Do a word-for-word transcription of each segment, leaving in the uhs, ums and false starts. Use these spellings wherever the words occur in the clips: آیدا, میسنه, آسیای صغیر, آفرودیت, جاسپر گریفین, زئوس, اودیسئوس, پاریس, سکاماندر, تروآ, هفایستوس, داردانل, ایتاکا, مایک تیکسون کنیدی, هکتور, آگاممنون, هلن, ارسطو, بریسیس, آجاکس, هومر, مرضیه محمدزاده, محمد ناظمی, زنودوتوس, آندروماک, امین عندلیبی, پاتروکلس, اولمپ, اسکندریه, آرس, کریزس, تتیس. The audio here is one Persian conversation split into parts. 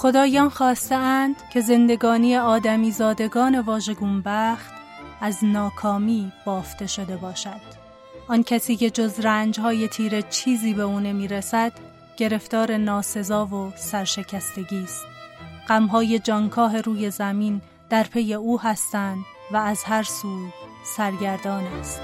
خدایان خواسته اند که زندگانی آدمی زادگان واژگون بخت از ناکامی بافته شده باشد. آن کسی که جز رنجهای تیره چیزی به او نمی رسد، گرفتار ناسزا و سرشکستگی است. غمهای جانکاه روی زمین در پی او هستند و از هر سو سرگردان است.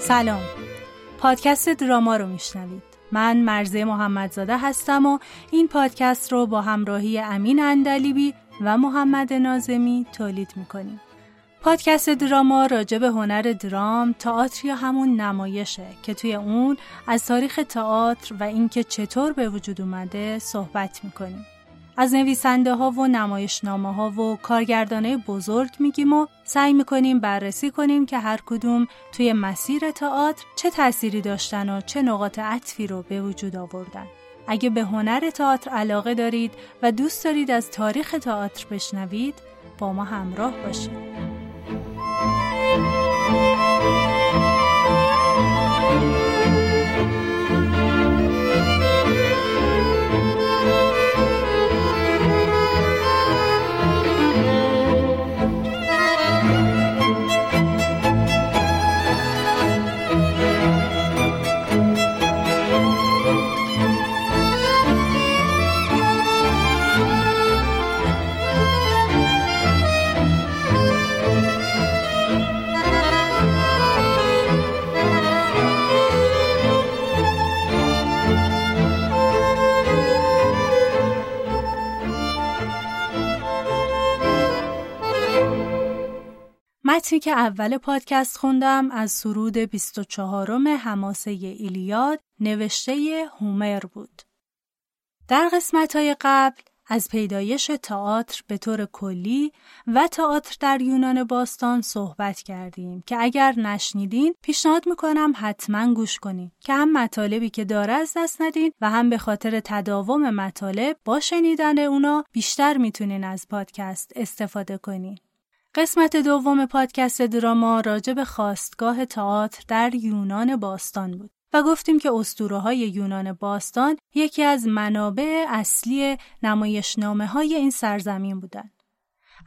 سلام، پادکست دراما رو میشنوید. من مرضیه محمدزاده هستم و این پادکست رو با همراهی امین عندلیبی و محمد ناظمی تولید میکنیم. پادکست دراما راجع به هنر درام، تئاتر یا همون نمایشه که توی اون از تاریخ تئاتر و اینکه چطور به وجود اومده صحبت میکنیم. از نویسنده ها و نمایشنامه ها و کارگردانه بزرگ میگیم و سعی میکنیم بررسی کنیم که هر کدوم توی مسیر تئاتر چه تأثیری داشتن و چه نقاط عطفی رو به وجود آوردن. اگه به هنر تئاتر علاقه دارید و دوست دارید از تاریخ تئاتر بشنوید، با ما همراه باشید. متنی که اول پادکست خوندم از سرود بیست و چهارم حماسه ایلیاد نوشته هومر بود. در قسمت‌های قبل از پیدایش تئاتر به طور کلی و تئاتر در یونان باستان صحبت کردیم که اگر نشنیدین پیشنهاد میکنم حتما گوش کنین که هم مطالبی که داره از دست ندین و هم به خاطر تداوم مطالب با شنیدن اونا بیشتر میتونین از پادکست استفاده کنین. قسمت دوم پادکست دراما راجع به خاستگاه تئاتر در یونان باستان بود و گفتیم که اسطوره‌های یونان باستان یکی از منابع اصلی نمایشنامه‌های این سرزمین بودند.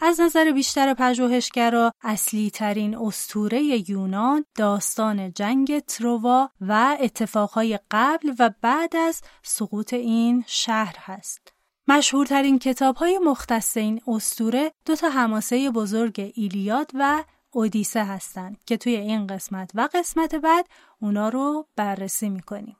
از نظر بیشتر پژوهشگرا اصلی‌ترین اسطوره یونان داستان جنگ تروآ و اتفاقهای قبل و بعد از سقوط این شهر هست. مشهورترین کتاب‌های مختص این اسطوره دو تا حماسه بزرگ ایلیاد و اودیسه هستند که توی این قسمت و قسمت بعد اونا رو بررسی می‌کنیم.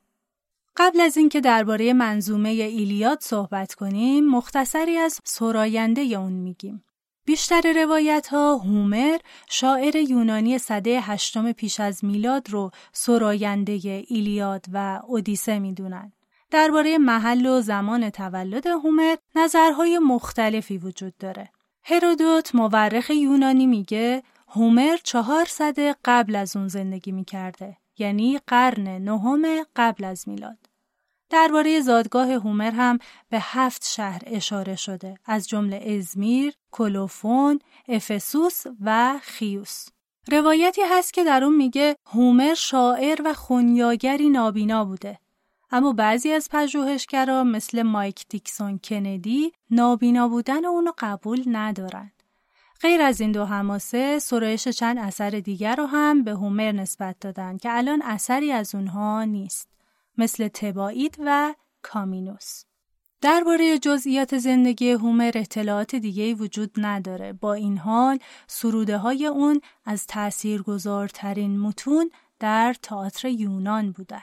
قبل از اینکه درباره منظومه ایلیاد صحبت کنیم، مختصری از سراینده اون میگیم. بیشتر روایت‌ها هومر، شاعر یونانی سده هشتم پیش از میلاد رو سراینده ایلیاد و اودیسه می‌دونن. درباره محل و زمان تولد هومر نظرهای مختلفی وجود داره. هرودوت مورخ یونانی میگه هومر چهار صده قبل از اون زندگی میکرده، یعنی قرن نهم قبل از میلاد. درباره زادگاه هومر هم به هفت شهر اشاره شده، از جمله ازمیر، کلوفون، افسوس و خیوس. روایتی هست که در اون میگه هومر شاعر و خونیاگری نابینا بوده، اما بعضی از پژوهشگرا مثل مایک تیکسون کنیدی نابینا بودن اونو قبول ندارن. غیر از این دو حماسه، سرایش چند اثر دیگر رو هم به هومر نسبت دادن که الان اثری از اونها نیست، مثل تبائید و کامینوس. درباره جزئیات زندگی هومر اطلاعات دیگه‌ای وجود نداره. با این حال، سروده‌های اون از تاثیرگذارترین متون در تئاتر یونان بودن.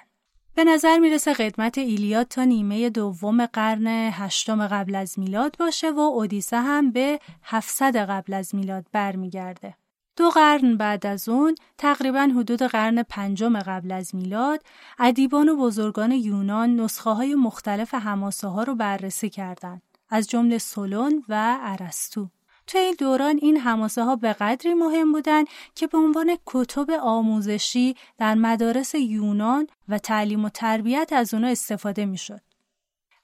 به نظر میرسه قدمت ایلیاد تا نیمه دوم قرن هشتم قبل از میلاد باشه و اودیسه هم به هفتصد قبل از میلاد برمیگرده. دو قرن بعد از اون، تقریباً حدود قرن پنجم قبل از میلاد، ادیبان و بزرگان یونان نسخه‌های مختلف حماسه‌ها رو بررسی کردند، از جمله سولون و ارسطو. توی این دوران این حماسه ها به قدری مهم بودن که به عنوان کتب آموزشی در مدارس یونان و تعلیم و تربیت از اونا استفاده می شد.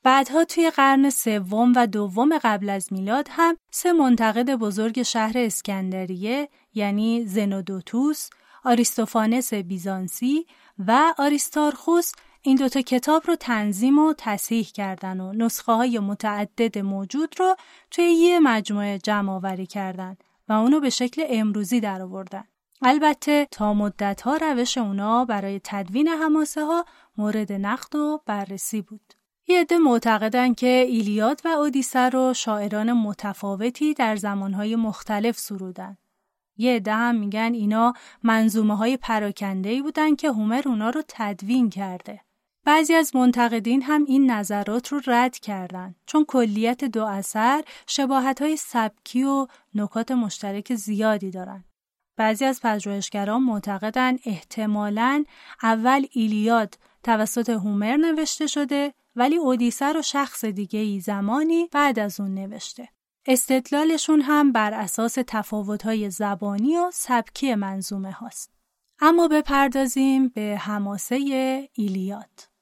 بعدها توی قرن سوم و دوم قبل از میلاد هم سه منتقد بزرگ شهر اسکندریه یعنی زنودوتوس، آریستوفانس بیزانسی و آریستارخوس این دوتا کتاب رو تنظیم و تصحیح کردن و نسخه های متعدد موجود رو توی یه مجموعه جمع آوری کردن و اونو به شکل امروزی در آوردن. البته تا مدت ها روش اونا برای تدوین حماسه ها مورد نقد و بررسی بود. یه عده معتقدن که ایلیاد و اودیسه رو شاعران متفاوتی در زمانهای مختلف سرودن. یه عده هم میگن اینا منظومه های پراکنده‌ای بودن که هومر اونا رو تدوین کرده. بعضی از منتقدین هم این نظرات رو رد کردن چون کلیت دو اثر شباهت‌های سبکی و نکات مشترک زیادی دارن. بعضی از پژوهشگران معتقدن احتمالاً اول ایلیاد توسط هومر نوشته شده ولی اودیسه رو شخص دیگه‌ای زمانی بعد از اون نوشته. استدلالشون هم بر اساس تفاوت‌های زبانی و سبکی منظومه هاست. اما بپردازیم به حماسه ایلیاد.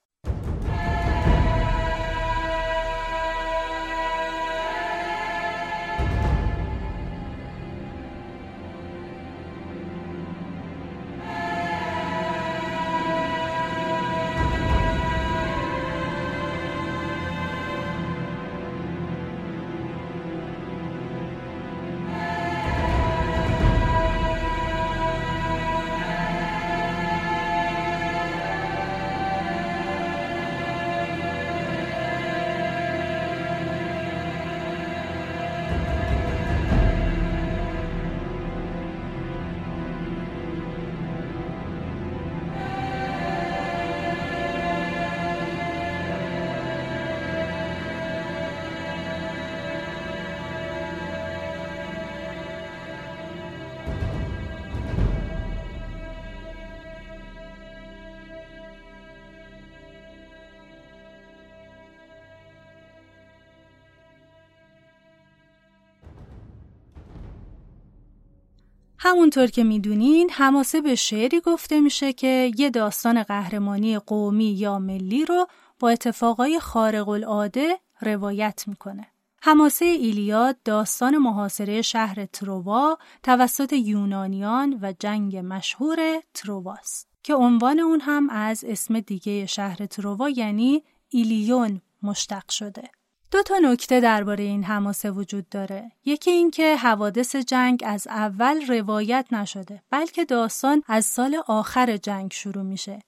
همونطور که میدونین حماسه به شعری گفته میشه که یه داستان قهرمانی قومی یا ملی رو با اتفاقای خارق العاده روایت میکنه. حماسه ایلیاد داستان محاصره شهر تروآ توسط یونانیان و جنگ مشهور ترواست که عنوان اون هم از اسم دیگه شهر تروآ یعنی ایلیون مشتق شده. دو تا نکته درباره این حماسه وجود داره. یکی این که حوادث جنگ از اول روایت نشده، بلکه داستان از سال آخر جنگ شروع میشه.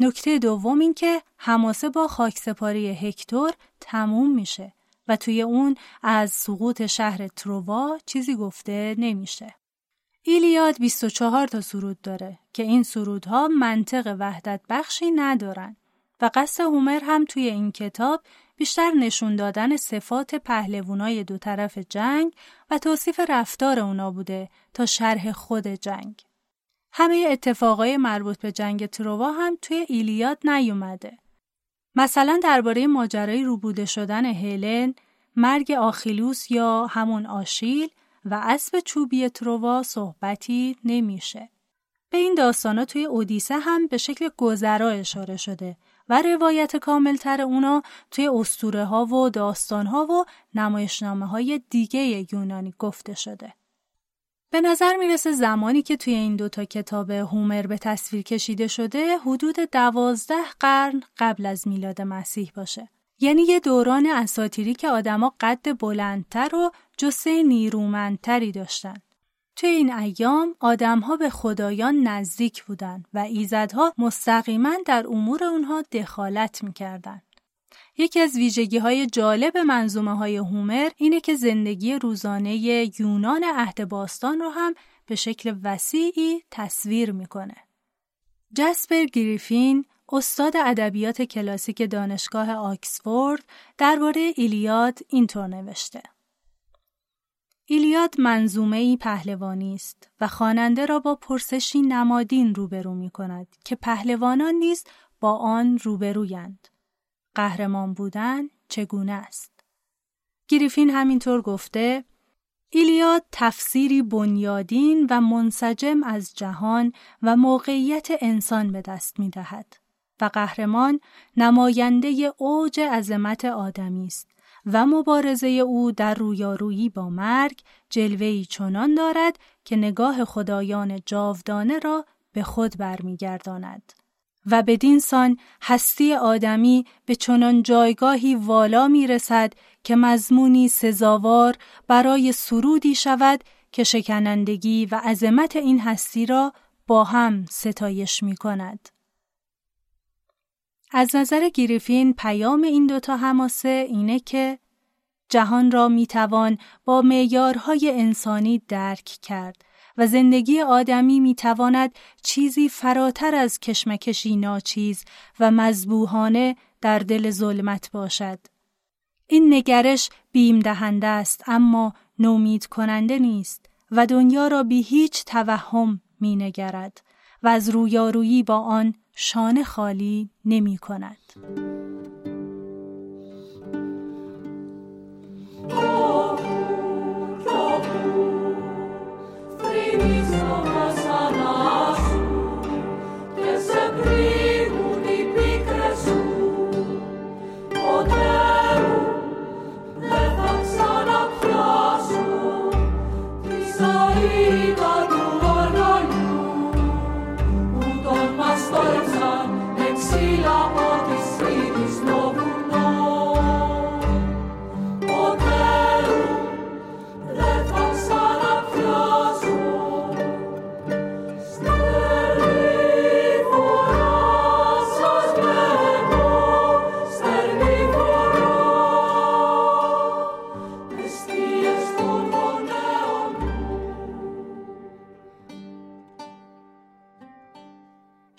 نکته دوم این که حماسه با خاکسپاری هکتور تموم میشه و توی اون از سقوط شهر تروآ چیزی گفته نمیشه. ایلیاد بیست و چهار تا سرود داره که این سرودها منطق وحدت بخشی ندارن و قصد هومر هم توی این کتاب بیشتر نشون دادن صفات پهلوانای دو طرف جنگ و توصیف رفتار اونا بوده تا شرح خود جنگ. همه اتفاقای مربوط به جنگ تروآ هم توی ایلیاد نیومده. مثلا درباره ماجرای روبوده شدن هلن، مرگ آخیلوس یا همون آشیل و اسب چوبی تروآ صحبتی نمیشه. به این داستانا توی اودیسه هم به شکل گذرا اشاره شده و روایت کاملتر اونا توی اسطوره ها و داستان ها و نمایشنامه های دیگه یونانی گفته شده. به نظر میرسه زمانی که توی این دوتا کتاب هومر به تصویر کشیده شده حدود دوازده قرن قبل از میلاد مسیح باشه. یعنی یه دوران اساطیری که آدما قد بلندتر و جسه نیرومندتری داشتن. توی این ایام آدم‌ها به خدایان نزدیک بودند و ایزدها مستقیما در امور اونها دخالت می‌کردند. یکی از ویژگی‌های جالب منظومه‌های هومر اینه که زندگی روزانه یونان عهد باستان رو هم به شکل وسیعی تصویر می‌کنه. جسپر گریفین، استاد ادبیات کلاسیک دانشگاه آکسفورد، درباره ایلیاد اینطور نوشته: ایلیاد منظومه‌ای پهلوانی است و خواننده را با پرسشی نمادین روبرو می‌کند که پهلوانان نیز با آن روبرویند. قهرمان بودن چگونه است؟ گریفین همینطور گفته: ایلیاد تفسیری بنیادین و منسجم از جهان و موقعیت انسان به دست می‌دهد. و قهرمان نماینده اوج عظمت آدمی است و مبارزه او در رویارویی با مرگ جلوه‌ای چنان دارد که نگاه خدایان جاودانه را به خود برمیگرداند و بدین سان هستی آدمی به چنان جایگاهی والا میرسد که مضمونی سزاوار برای سرودی شود که شکنندگی و عظمت این هستی را با هم ستایش می‌کند. از نظر گریفین پیام این دوتا حماسه اینه که جهان را میتوان با معیارهای انسانی درک کرد و زندگی آدمی میتواند چیزی فراتر از کشمکشی ناچیز و مذبوحانه در دل ظلمت باشد. این نگرش بیم دهنده است اما نومید کننده نیست و دنیا را بی هیچ توهم می نگرد و از رویارویی با آن شانه خالی نمی کند.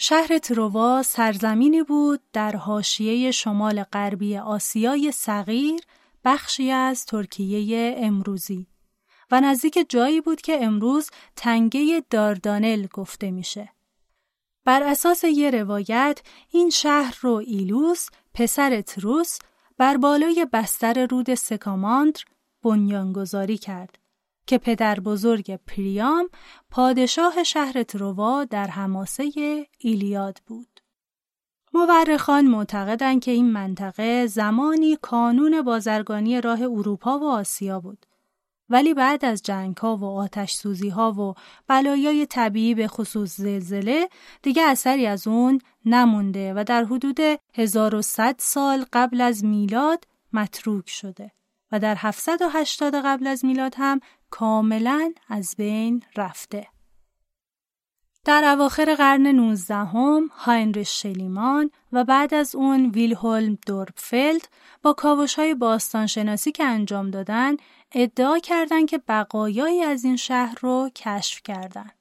شهر تروآ سرزمینی بود در حاشیه شمال غربی آسیای صغیر، بخشی از ترکیه امروزی و نزدیک جایی بود که امروز تنگه داردانل گفته میشه. بر اساس یه روایت این شهر رو ایلوس پسر تروس بر بالای بستر رود سکاماندر بنیانگذاری کرد که پدر بزرگ پریام پادشاه شهر تروآ در حماسه ایلیاد بود. مورخان معتقدند که این منطقه زمانی کانون بازرگانی راه اروپا و آسیا بود، ولی بعد از جنگ‌ها و آتش‌سوزی‌ها و بلایای طبیعی به خصوص زلزله دیگه اثری از اون نمونده و در حدود هزار و صد سال قبل از میلاد متروک شده و در هفتصد و هشتاد قبل از میلاد هم کاملا از بین رفته. در اواخر قرن نوزدهم هم هاینریش شلیمان و بعد از اون ویلهلم دورپفلد با کاوش‌های باستانشناسی که انجام دادن ادعا کردن که بقایایی از این شهر رو کشف کردن.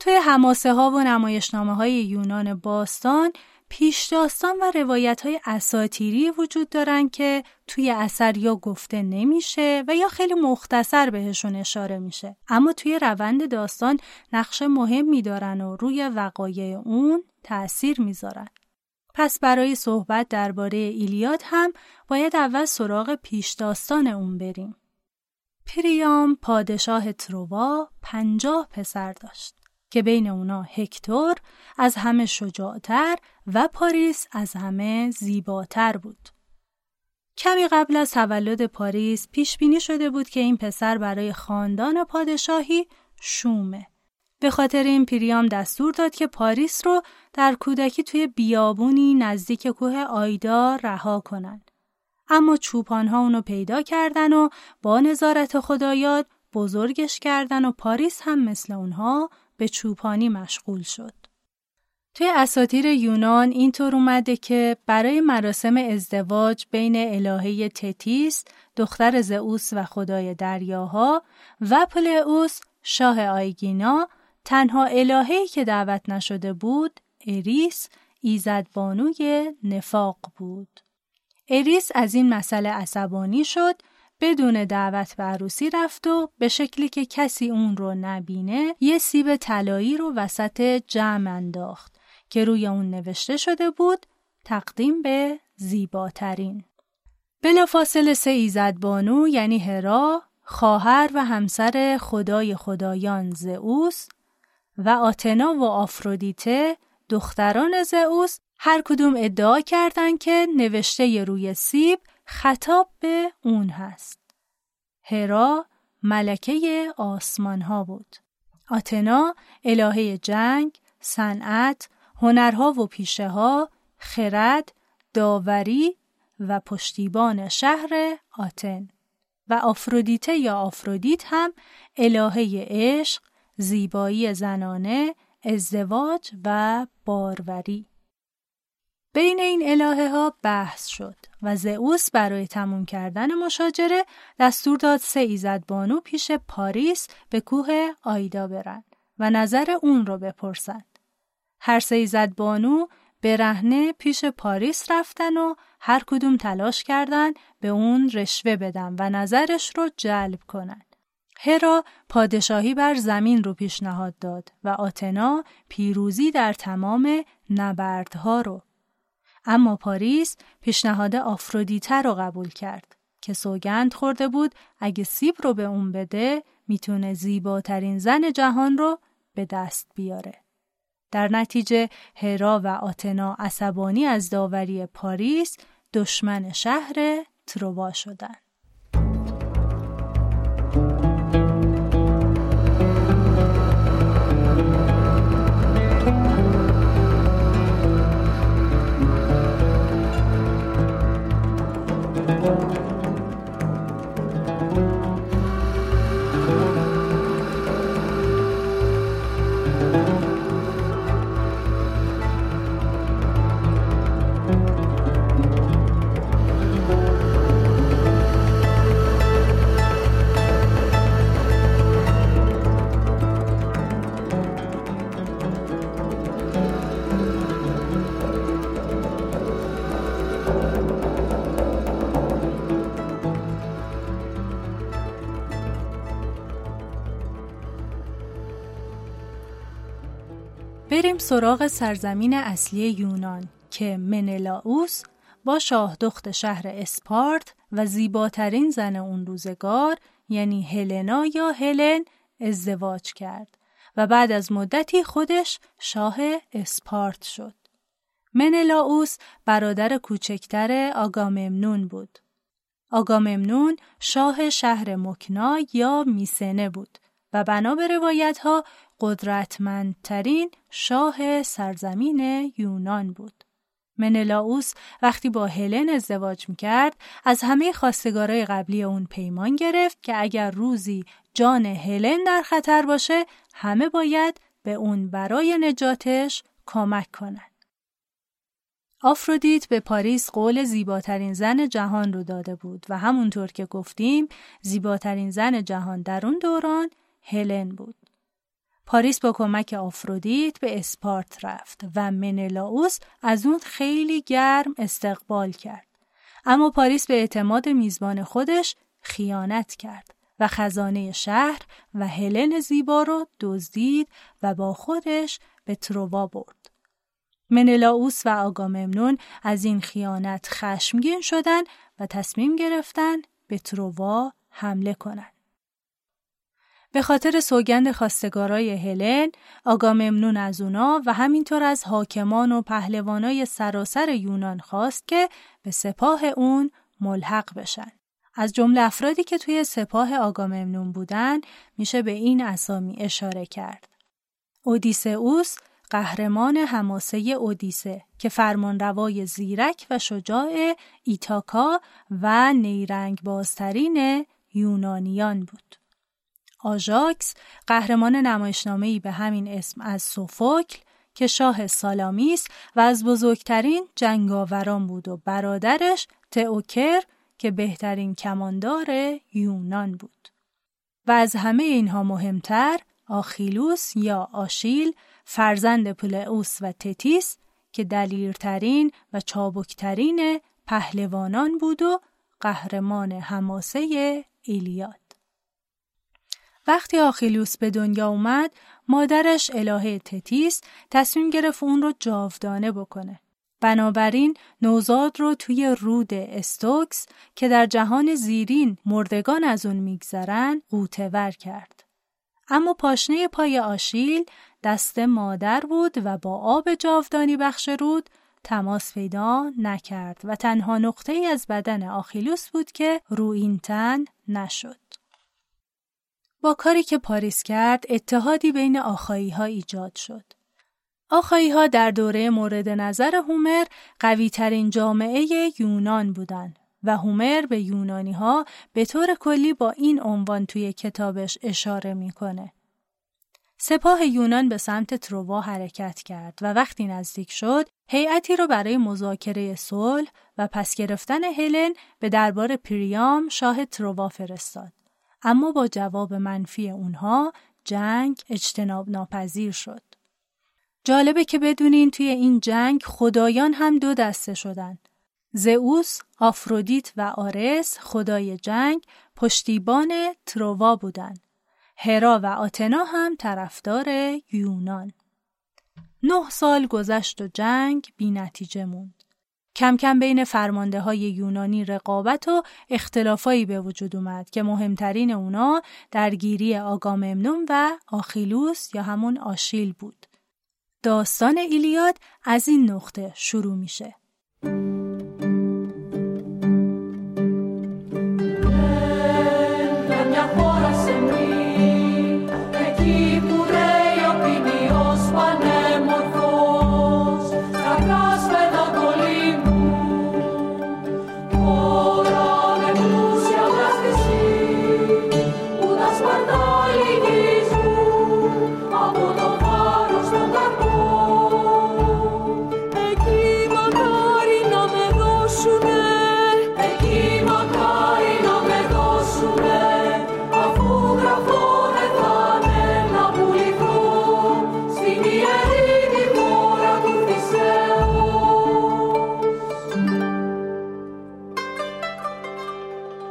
توی حماسه ها و نمایشنامه های یونان باستان پیش داستان و روایت های اساطیری وجود دارن که توی اثر یا گفته نمیشه و یا خیلی مختصر بهشون اشاره میشه، اما توی روند داستان نقش مهمی دارن و روی وقایع اون تأثیر میذارن. پس برای صحبت درباره ایلیاد هم باید اول سراغ پیش داستان اون بریم. پریام پادشاه تروآ پنجاه پسر داشت که بین اونا هکتور از همه شجاعتر و پاریس از همه زیباتر بود. کمی قبل از تولد پاریس پیش بینی شده بود که این پسر برای خاندان پادشاهی شومه. به خاطر این پریام دستور داد که پاریس رو در کودکی توی بیابونی نزدیک کوه آیدا رها کنن. اما چوپان‌ها اونو پیدا کردن و با نظارت خدایان بزرگش کردن و پاریس هم مثل اونها به چوپانی مشغول شد. توی اساطیر یونان اینطور اومده که برای مراسم ازدواج بین الهه تتیس، دختر زئوس و خدای دریاها، و پلئوس، شاه آیگینا، تنها الهه‌ای که دعوت نشده بود، اریس، ایزدبانوی نفاق بود. اریس از این مسئله عصبانی شد، بدون دعوت به عروسی رفت و به شکلی که کسی اون رو نبینه یه سیب طلایی رو وسط جمع انداخت که روی اون نوشته شده بود تقدیم به زیباترین. بلافاصله سه ایزدبانو یعنی هرا، خواهر و همسر خدای خدایان زئوس، و آتنا و آفرودیت، دختران زئوس، هر کدوم ادعا کردن که نوشته روی سیب خطاب به اون هست. هرا ملکه آسمان ها بود. آتنا الهه جنگ، صنعت، هنرها و پیشه ها، خرد، داوری و پشتیبان شهر آتن. و آفرودیت یا آفرودیت هم الهه عشق، زیبایی زنانه، ازدواج و باروری. بین این الهه ها بحث شد و زئوس برای تموم کردن مشاجره دستور داد سه ایزدبانو پیش پاریس به کوه آیدا برن و نظر اون رو بپرسن. هر سه ایزدبانو برهنه پیش پاریس رفتن و هر کدوم تلاش کردن به اون رشوه بدن و نظرش رو جلب کنن. هرا پادشاهی بر زمین رو پیشنهاد داد و آتنا پیروزی در تمام نبردها رو. اما پاریس پیشنهاد آفرودیت رو قبول کرد که سوگند خورده بود اگه سیب رو به اون بده میتونه زیباترین زن جهان رو به دست بیاره. در نتیجه هرا و آتنا عصبانی از داوری پاریس دشمن شهر تروآ شدن. بریم سراغ سرزمین اصلی یونان که منلاوس با شاهدخت شهر اسپارت و زیباترین زن اون روزگار یعنی هلنا یا هلن ازدواج کرد و بعد از مدتی خودش شاه اسپارت شد. منلاوس برادر کوچکتر آگاممنون بود. آگاممنون شاه شهر مکنا یا میسنه بود و بنا به روایت‌ها قدرتمندترین شاه سرزمین یونان بود. منلاوس وقتی با هلن ازدواج میکرد از همه خواستگارای قبلی اون پیمان گرفت که اگر روزی جان هلن در خطر باشه همه باید به اون برای نجاتش کمک کنن. آفرودیت به پاریس قول زیباترین زن جهان رو داده بود و همونطور که گفتیم زیباترین زن جهان در اون دوران هلن بود. پاریس با کمک آفرودیت به اسپارت رفت و منلاوس از اون خیلی گرم استقبال کرد. اما پاریس به اعتماد میزبان خودش خیانت کرد و خزانه شهر و هلن زیبا رو دزدید و با خودش به تروآ برد. منلاوس و آگاممنون از این خیانت خشمگین شدند و تصمیم گرفتند به تروآ حمله کنند. به خاطر سوگند خواستگارای هلن، آگاممنون از اونا و همینطور از حاکمان و پهلوانای سراسر یونان خواست که به سپاه اون ملحق بشن. از جمله افرادی که توی سپاه آگاممنون بودن میشه به این اسامی اشاره کرد. اودیسئوس، قهرمان حماسه اودیسه که فرمانروای زیرک و شجاع ایتاکا و نیرنگ بازترین یونانیان بود. آجاکس، قهرمان نمایشنامه‌ای به همین اسم از سوفوکل که شاه سالامیس و از بزرگترین جنگاوران بود و برادرش تئوکر که بهترین کماندار یونان بود. و از همه اینها مهمتر آخیلوس یا آشیل، فرزند پلئوس و تتیس که دلیرترین و چابکترین پهلوانان بود و قهرمان حماسه ایلیاد. وقتی آخیلوس به دنیا اومد، مادرش الهه تتیس تصمیم گرفت اون رو جاودانه بکنه. بنابراین نوزاد رو توی رود استوکس که در جهان زیرین مردگان از اون میگذرن، قوطه‌ور کرد. اما پاشنه پای آشیل دست مادر بود و با آب جاودانی بخش رود تماس پیدا نکرد و تنها نقطه‌ای از بدن آخیلوس بود که رویین تن نشد. با کاری که پاریس کرد، اتحادی بین آخایی‌ها ایجاد شد. آخایی‌ها در دوره مورد نظر هومر قوی‌ترین جامعه یونان بودند و هومر به یونانی‌ها به طور کلی با این عنوان توی کتابش اشاره می‌کنه. سپاه یونان به سمت تروآ حرکت کرد و وقتی نزدیک شد، هیئتی را برای مذاکره صلح و پس گرفتن هلن به دربار پریام شاه تروآ فرستاد. اما با جواب منفی اونها، جنگ اجتناب ناپذیر شد. جالبه که بدونین توی این جنگ خدایان هم دو دسته شدن. زئوس، آفرودیت و آرس، خدای جنگ، پشتیبان تروآ بودن. هرا و آتنا هم طرفدار یونان. نه سال گذشت و جنگ بی نتیجه موند. کم کم بین فرمانده های یونانی رقابت و اختلافایی به وجود اومد که مهمترین اونا درگیری آگاممنون و آخیلوس یا همون آشیل بود. داستان ایلیاد از این نقطه شروع میشه.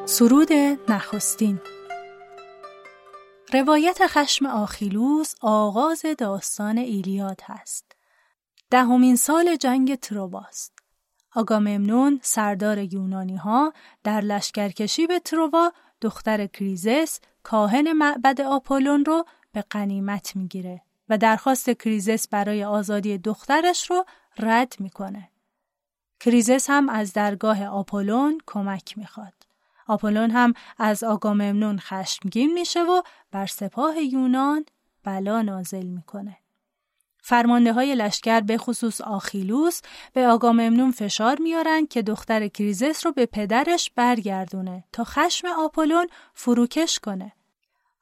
سرود نخستین. روایت خشم آخیلوس آغاز داستان ایلیاد هست. دهمین سال جنگ تروآست. آگاممنون سردار یونانی‌ها در لشکرکشی به تروآ دختر کریزس کاهن معبد آپولون رو به غنیمت میگیره و درخواست کریزس برای آزادی دخترش رو رد میکنه. کریزس هم از درگاه آپولون کمک میخواد. آپولون هم از آگاممنون خشمگین میشه و بر سپاه یونان بلا نازل میکنه. فرمانده های لشکر به خصوص آخیلوس به آگاممنون فشار میارن که دختر کریزس رو به پدرش برگردونه تا خشم آپولون فروکش کنه.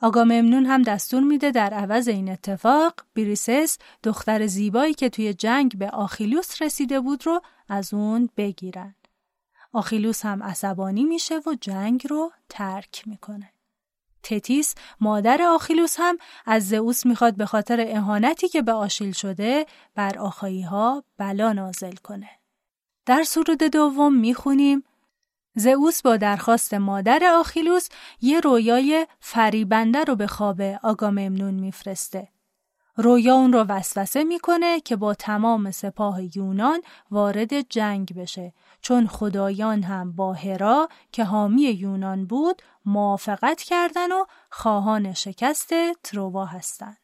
آگاممنون هم دستور میده در عوض این اتفاق بریسس، دختر زیبایی که توی جنگ به آخیلوس رسیده بود رو از اون بگیرن. آخیلوس هم عصبانی میشه و جنگ رو ترک میکنه. تتیس مادر آخیلوس هم از زئوس میخواد به خاطر اهانتی که به آشیل شده بر آخایی ها بلا نازل کنه. در سرود دوم میخونیم زئوس با درخواست مادر آخیلوس یه رویای فریبنده رو به خواب آگاممنون میفرسته. رویا اون رو وسوسه میکنه که با تمام سپاه یونان وارد جنگ بشه، چون خدایان هم با هرا که حامی یونان بود موافقت کردن و خواهان شکست تروآ هستند.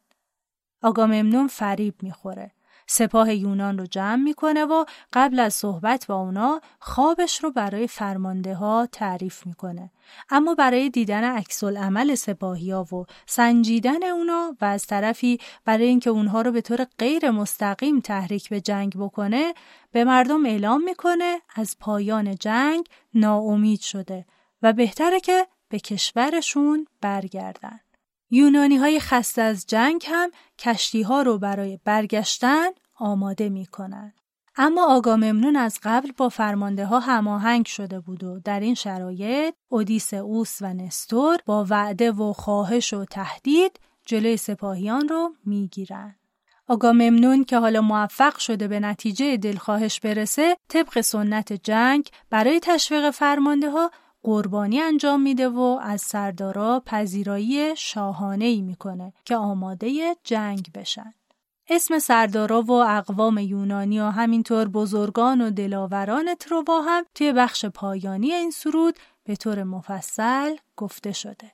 آگاممنون فریب میخوره. سپاه یونان رو جمع میکنه و قبل از صحبت با اونا خوابش رو برای فرمانده ها تعریف میکنه. اما برای دیدن عکس‌العمل سپاهی ها و سنجیدن اونا و از طرفی برای اینکه اونها رو به طور غیر مستقیم تحریک به جنگ بکنه، به مردم اعلام میکنه از پایان جنگ ناامید شده و بهتره که به کشورشون برگردن. یونانی های خسته از جنگ هم کشتی ها رو برای برگشتن آماده می کنن. اما آگاممنون از قبل با فرمانده ها هماهنگ شده بود و در این شرایط اودیسئوس و نستور با وعده و خواهش و تهدید جلوی سپاهیان رو می گیرن. آگاممنون که حالا موفق شده به نتیجه دلخواهش برسه، طبق سنت جنگ برای تشویق فرمانده ها قربانی انجام میده و از سردارا پذیرایی شاهانه‌ای میکنه که آماده جنگ بشن. اسم سردارا و اقوام یونانی و همینطور بزرگان و دلاوران تروآ هم توی بخش پایانی این سرود به طور مفصل گفته شده.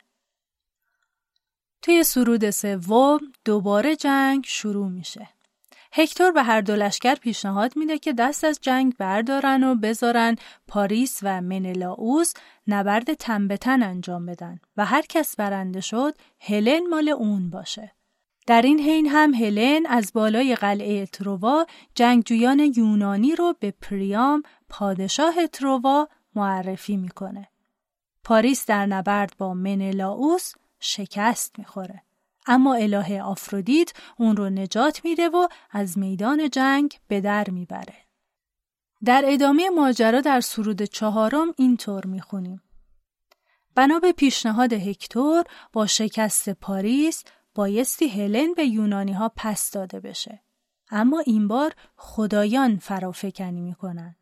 توی سرود سوم دوباره جنگ شروع میشه. هکتور به هر دو لشکر پیشنهاد میده که دست از جنگ بردارن و بذارن پاریس و منلاوس نبرد تن به تن انجام بدن و هر کس برنده شد هلن مال اون باشه. در این حین هم هلن از بالای قلعه تروآ جنگجویان یونانی رو به پریام پادشاه تروآ معرفی میکنه. پاریس در نبرد با منلاوس شکست میخوره، اما الهه آفرودیت اون رو نجات میده و از میدان جنگ به در میبره. در ادامه ماجرا در سرود چهارم اینطور میخونیم: بنا به پیشنهاد هکتور با شکست پاریس بایستی هلن به یونانی ها پس داده بشه، اما این بار خدایان فرافکنی میکنن.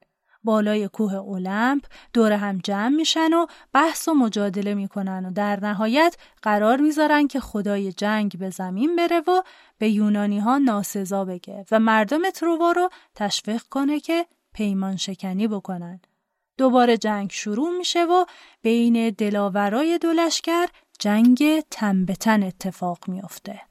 بالای کوه اولمپ دور هم جمع میشن و بحث و مجادله میکنن و در نهایت قرار میذارن که خدای جنگ به زمین بره و به یونانی ها ناسزا بگه و مردم تروآ رو تشویق کنه که پیمان شکنی بکنن. دوباره جنگ شروع میشه و بین دلاورای دو لشکر جنگ تن به تن اتفاق میفته.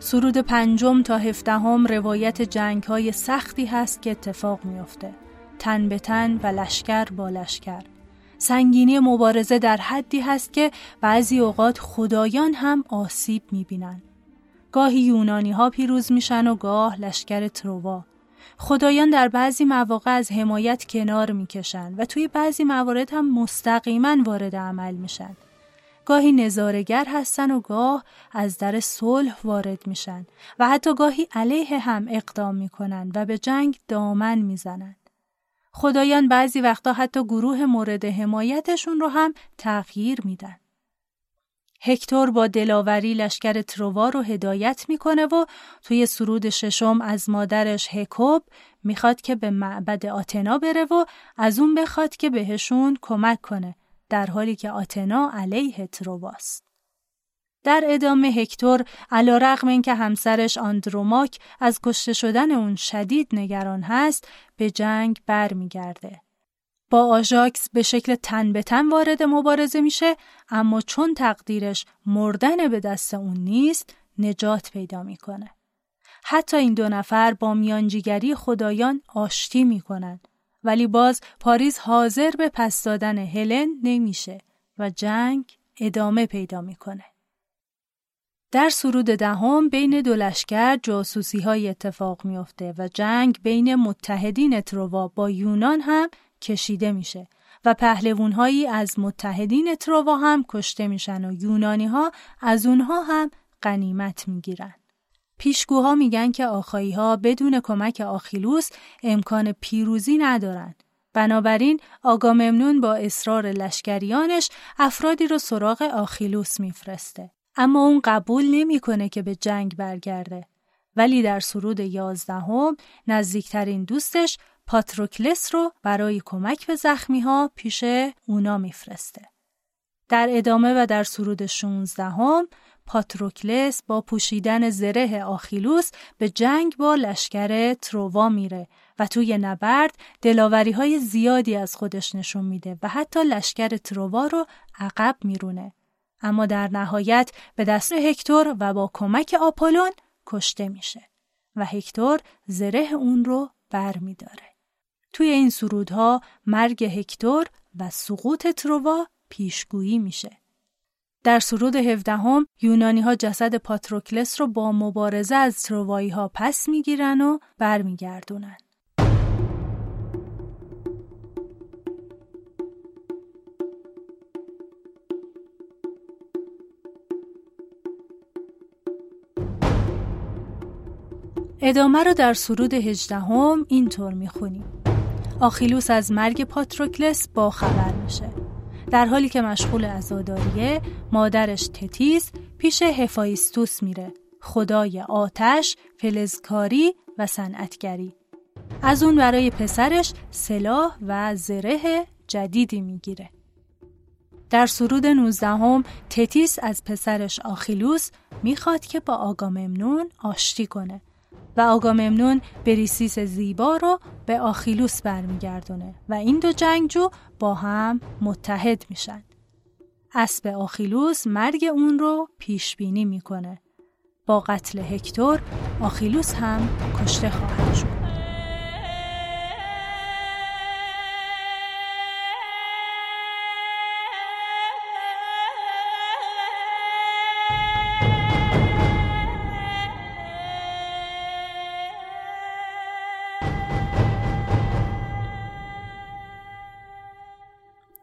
سرود پنجم تا هفدهم روایت جنگ‌های سختی هست که اتفاق میفته، تن به تن و لشکر با لشکر. سنگینی مبارزه در حدی هست که بعضی اوقات خدایان هم آسیب می‌بینن. گاهی یونانی‌ها پیروز میشن و گاه لشکر تروآ. خدایان در بعضی مواقع از حمایت کنار میکشن و توی بعضی موارد هم مستقیماً وارد عمل میشن. گاهی نظاره‌گر هستن و گاه از در صلح وارد میشن و حتی گاهی علیه هم اقدام میکنن و به جنگ دامن میزنن. خدایان بعضی وقتا حتی گروه مورد حمایتشون رو هم تغییر میدن. هکتور با دلاوری لشکر تروآ رو هدایت میکنه و توی سرود ششم از مادرش هکوب میخواد که به معبد آتنا بره و از اون بخواد که بهشون کمک کنه، در حالی که آتنا علیه ترواست. در ادامه هکتور علیرغم اینکه همسرش آندروماک از کشته شدن اون شدید نگران هست، به جنگ برمیگرده. با آجاکس به شکل تن به تن وارد مبارزه میشه، اما چون تقدیرش مردن به دست اون نیست، نجات پیدا میکنه. حتی این دو نفر با میانجیگری خدایان آشتی میکنن، ولی باز پاریس حاضر به پس دادن هلن نمیشه و جنگ ادامه پیدا میکنه. در سرود دهم بین دو لشکر جاسوسی‌های اتفاق میفته و جنگ بین متحدین تروآ با یونان هم کشیده میشه و پهلوان‌هایی از متحدین تروآ هم کشته میشن و یونانی‌ها از اونها هم غنیمت میگیرن. پیشگوها میگن که آخایی‌ها بدون کمک آخیلوس امکان پیروزی ندارن. بنابراین آگاممنون با اصرار لشکریانش افرادی رو سراغ آخیلوس میفرسته، اما اون قبول نمیکنه که به جنگ برگرده. ولی در سرود یازدهم نزدیکترین دوستش پاتروکلس رو برای کمک به زخمی‌ها پیش اونا میفرسته. در ادامه و در سرود شانزدهم پاتروکلس با پوشیدن زره آخیلوس به جنگ با لشکر تروآ میره و توی نبرد دلاوری‌های زیادی از خودش نشون میده و حتی لشکر تروآ رو عقب میرونه، اما در نهایت به دست هکتور و با کمک آپولون کشته میشه و هکتور زره اون رو بر میداره. توی این سرودها مرگ هکتور و سقوط تروآ پیشگویی میشه. در سرود هفدهم یونانی‌ها جسد پاتروکلس رو با مبارزه از تروآیی‌ها پس میگیرن و برمیگردونن. ادامه رو در سرود هجدهم اینطور میخونیم: آخیلوس از مرگ پاتروکلس با خبر میشه. در حالی که مشغول عزاداریه، مادرش تتیس پیش هفایستوس میره، خدای آتش، فلزکاری و صنعتگری. از اون برای پسرش سلاح و زره جدیدی میگیره. در سرود نوزدهم تتیس از پسرش آخیلوس میخواد که با آگاممنون آشتی کنه و آگاممنون بریسیس زیبا رو به آخیلوس برمیگردونه و این دو جنگجو با هم متحد میشن. اسب آخیلوس مرگ اون رو پیشبینی میکنه. با قتل هکتور آخیلوس هم کشته خواهد شد.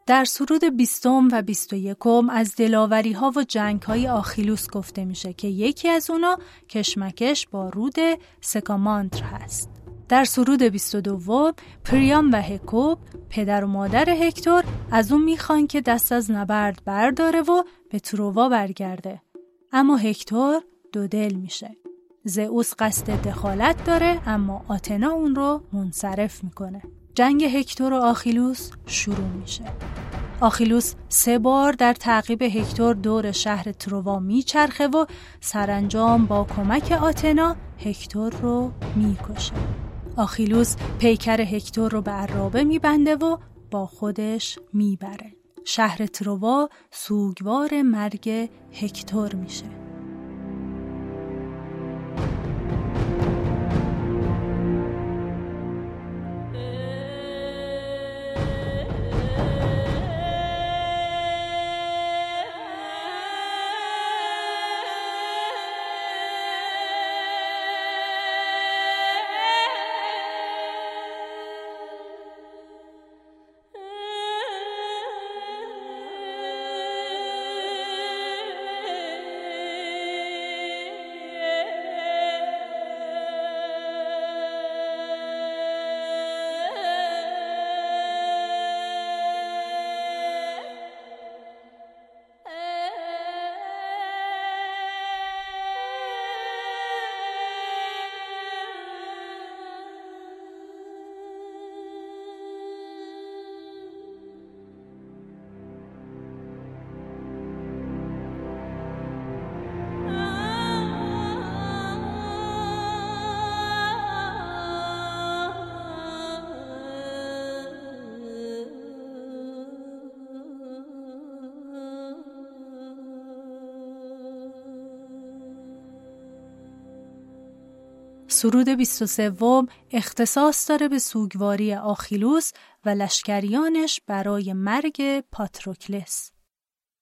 در سرود بیستم و بیست و یکم از دلاوری ها و جنگ های آخیلوس گفته میشه که یکی از اونا کشمکش با رود سکامانتر هست. در سرود بیست و دوم پریام و هکوب پدر و مادر هکتور از اون میخوان که دست از نبرد برداره و به تروآ برگرده، اما هکتور دودل میشه. زئوس قصد دخالت داره اما آتنا اون رو منصرف میکنه. جنگ هکتور و آخیلوس شروع میشه. آخیلوس سه بار در تعقیب هکتور دور شهر تروآ میچرخه و سرانجام با کمک آتنا هکتور رو میکشه. آخیلوس پیکر هکتور رو به عرابه میبنده و با خودش میبره. شهر تروآ سوگوار مرگ هکتور میشه. سرود بیست و سوم اختصاص داره به سوگواری آخیلوس و لشکریانش برای مرگ پاتروکلس.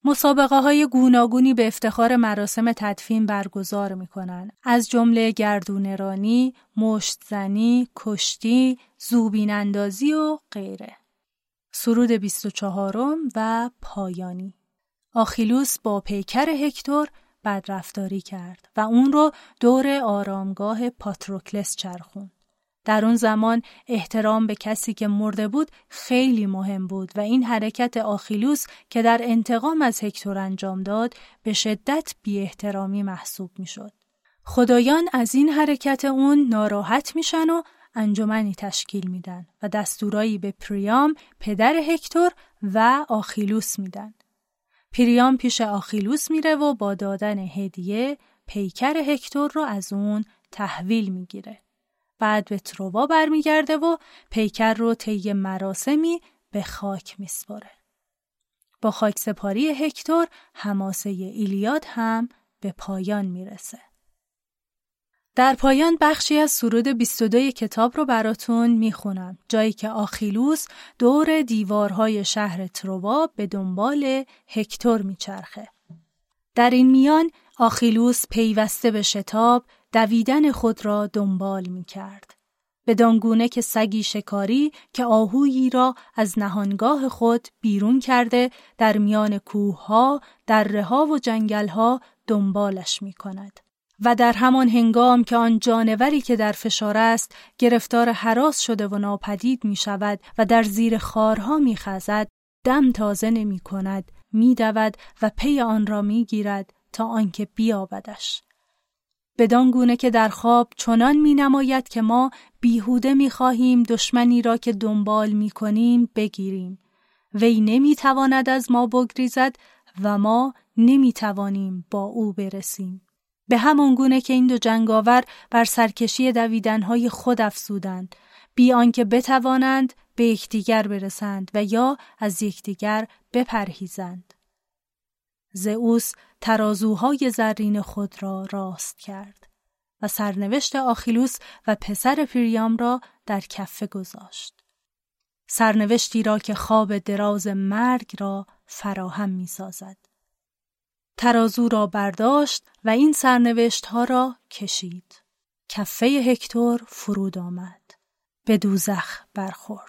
مسابقه های گوناگونی به افتخار مراسم تدفین برگزار می کنن. از جمله گردونرانی، مشتزنی، کشتی، زوبین اندازی و غیره. سرود بیست و چهارم و پایانی. آخیلوس با پیکر هکتور بدرفتاری کرد و اون رو دور آرامگاه پاتروکلس چرخوند. در اون زمان احترام به کسی که مرده بود خیلی مهم بود و این حرکت آخیلوس که در انتقام از هکتور انجام داد به شدت بی احترامی محسوب می شد. خدایان از این حرکت اون ناراحت می شن و انجمنی تشکیل می دن و دستورایی به پریام پدر هکتور و آخیلوس می دن. پریام پیش آخیلوس میره و با دادن هدیه پیکر هکتور رو از اون تحویل میگیره. بعد به تروآ برمیگرده و پیکر رو طی مراسمی به خاک میسپاره. با خاک سپاری هکتور حماسه ایلیاد هم به پایان میرسه. در پایان بخشی از سرود بیست و دو کتاب رو براتون میخونم، جایی که آخیلوس دور دیوارهای شهر تروآ به دنبال هکتور میچرخه. در این میان آخیلوس پیوسته به شتاب دویدن خود را دنبال میکرد، بدان گونه که سگی شکاری که آهویی را از نهانگاه خود بیرون کرده در میان کوهها، دره‌ها و جنگلها دنبالش میکند. و در همان هنگام که آن جانوری که در فشار است گرفتار هراس شده و ناپدید می شود و در زیر خارها می خزد، دم تازه نمی کند، می دود و پی آن را می گیرد تا آنکه بیابدش. بدان گونه که در خواب چنان می نماید که ما بیهوده می خواهیم دشمنی را که دنبال می کنیم بگیریم وی نمیتواند از ما بگریزد و ما نمیتوانیم با او برسیم. به همان گونه که این دو جنگاور بر سرکشی دویدنهای خود افزودند، بی آنکه بتوانند به یکدیگر برسند و یا از یکدیگر بپرهیزند. زئوس ترازوهای زرین خود را راست کرد و سرنوشت آخیلوس و پسر پریام را در کفه گذاشت. سرنوشتی را که خواب دراز مرگ را فراهم می سازد. ترازو را برداشت و این سرنوشت ها را کشید. کفه هکتور فرود آمد. به دوزخ برخورد.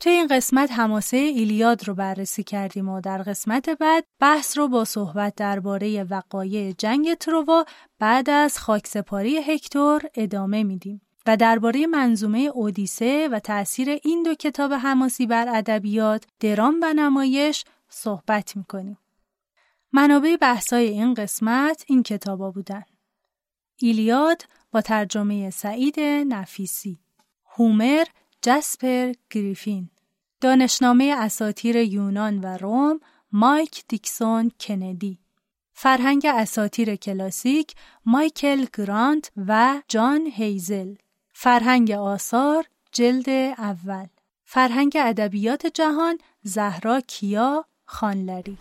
توی این قسمت حماسه ایلیاد رو بررسی کردیم و در قسمت بعد بحث رو با صحبت درباره وقایع جنگ تروآ بعد از خاکسپاری هکتور ادامه میدیم و درباره منظومه اودیسه و تأثیر این دو کتاب حماسی بر ادبیات، درام و نمایش صحبت میکنیم. منابع بحث‌های این قسمت این کتابا بودن: ایلیاد با ترجمه سعید نفیسی، هومر جسپر گریفین، دانشنامه اساطیر یونان و روم مایک تیکسون کنیدی، فرهنگ اساطیر کلاسیک مایکل گرانت و جان هیزل، فرهنگ آثار جلد اول، فرهنگ ادبیات جهان زهرا کیا خانلری.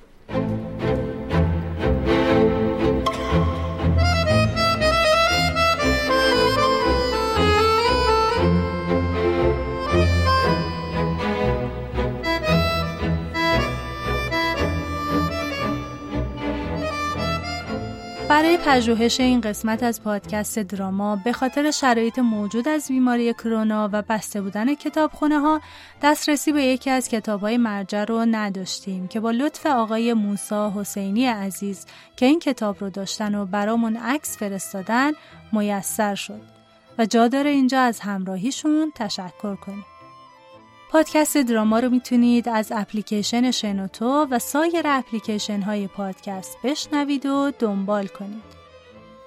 برای پژوهش این قسمت از پادکست دراما به خاطر شرایط موجود از بیماری کرونا و بسته بودن کتابخونه ها دسترسی به یکی از کتاب‌های مرجع رو نداشتیم که با لطف آقای موسی حسینی عزیز که این کتاب رو داشتن و برامون عکس فرستادن میسر شد و جا داره اینجا از همراهیشون تشکر کنیم. پادکست دراما رو میتونید از اپلیکیشن شنوتو و سایر اپلیکیشن های پادکست بشنوید و دنبال کنید.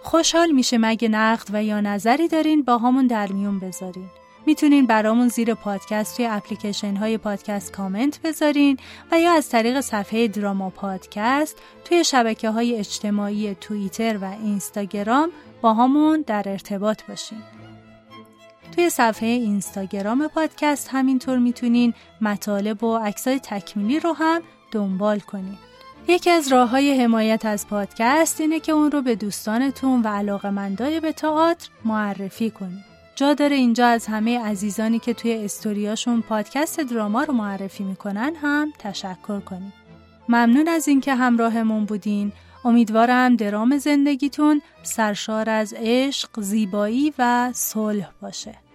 خوشحال میشه مگه نقد و یا نظری دارین با همون در میون بذارین. میتونین برامون زیر پادکست توی اپلیکیشن های پادکست کامنت بذارین و یا از طریق صفحه دراما پادکست توی شبکه های اجتماعی توییتر و اینستاگرام با همون در ارتباط باشین. توی صفحه اینستاگرام پادکست همینطور میتونین مطالب و عکسای تکمیلی رو هم دنبال کنین. یکی از راه‌های حمایت از پادکست اینه که اون رو به دوستانتون و علاقه‌مندای به تئاتر معرفی کنین. جا داره اینجا از همه عزیزانی که توی استوریاشون پادکست دراما رو معرفی میکنن هم تشکر کنین. ممنون از اینکه همراهمون بودین. امیدوارم درام زندگیتون سرشار از عشق، زیبایی و صلح باشه.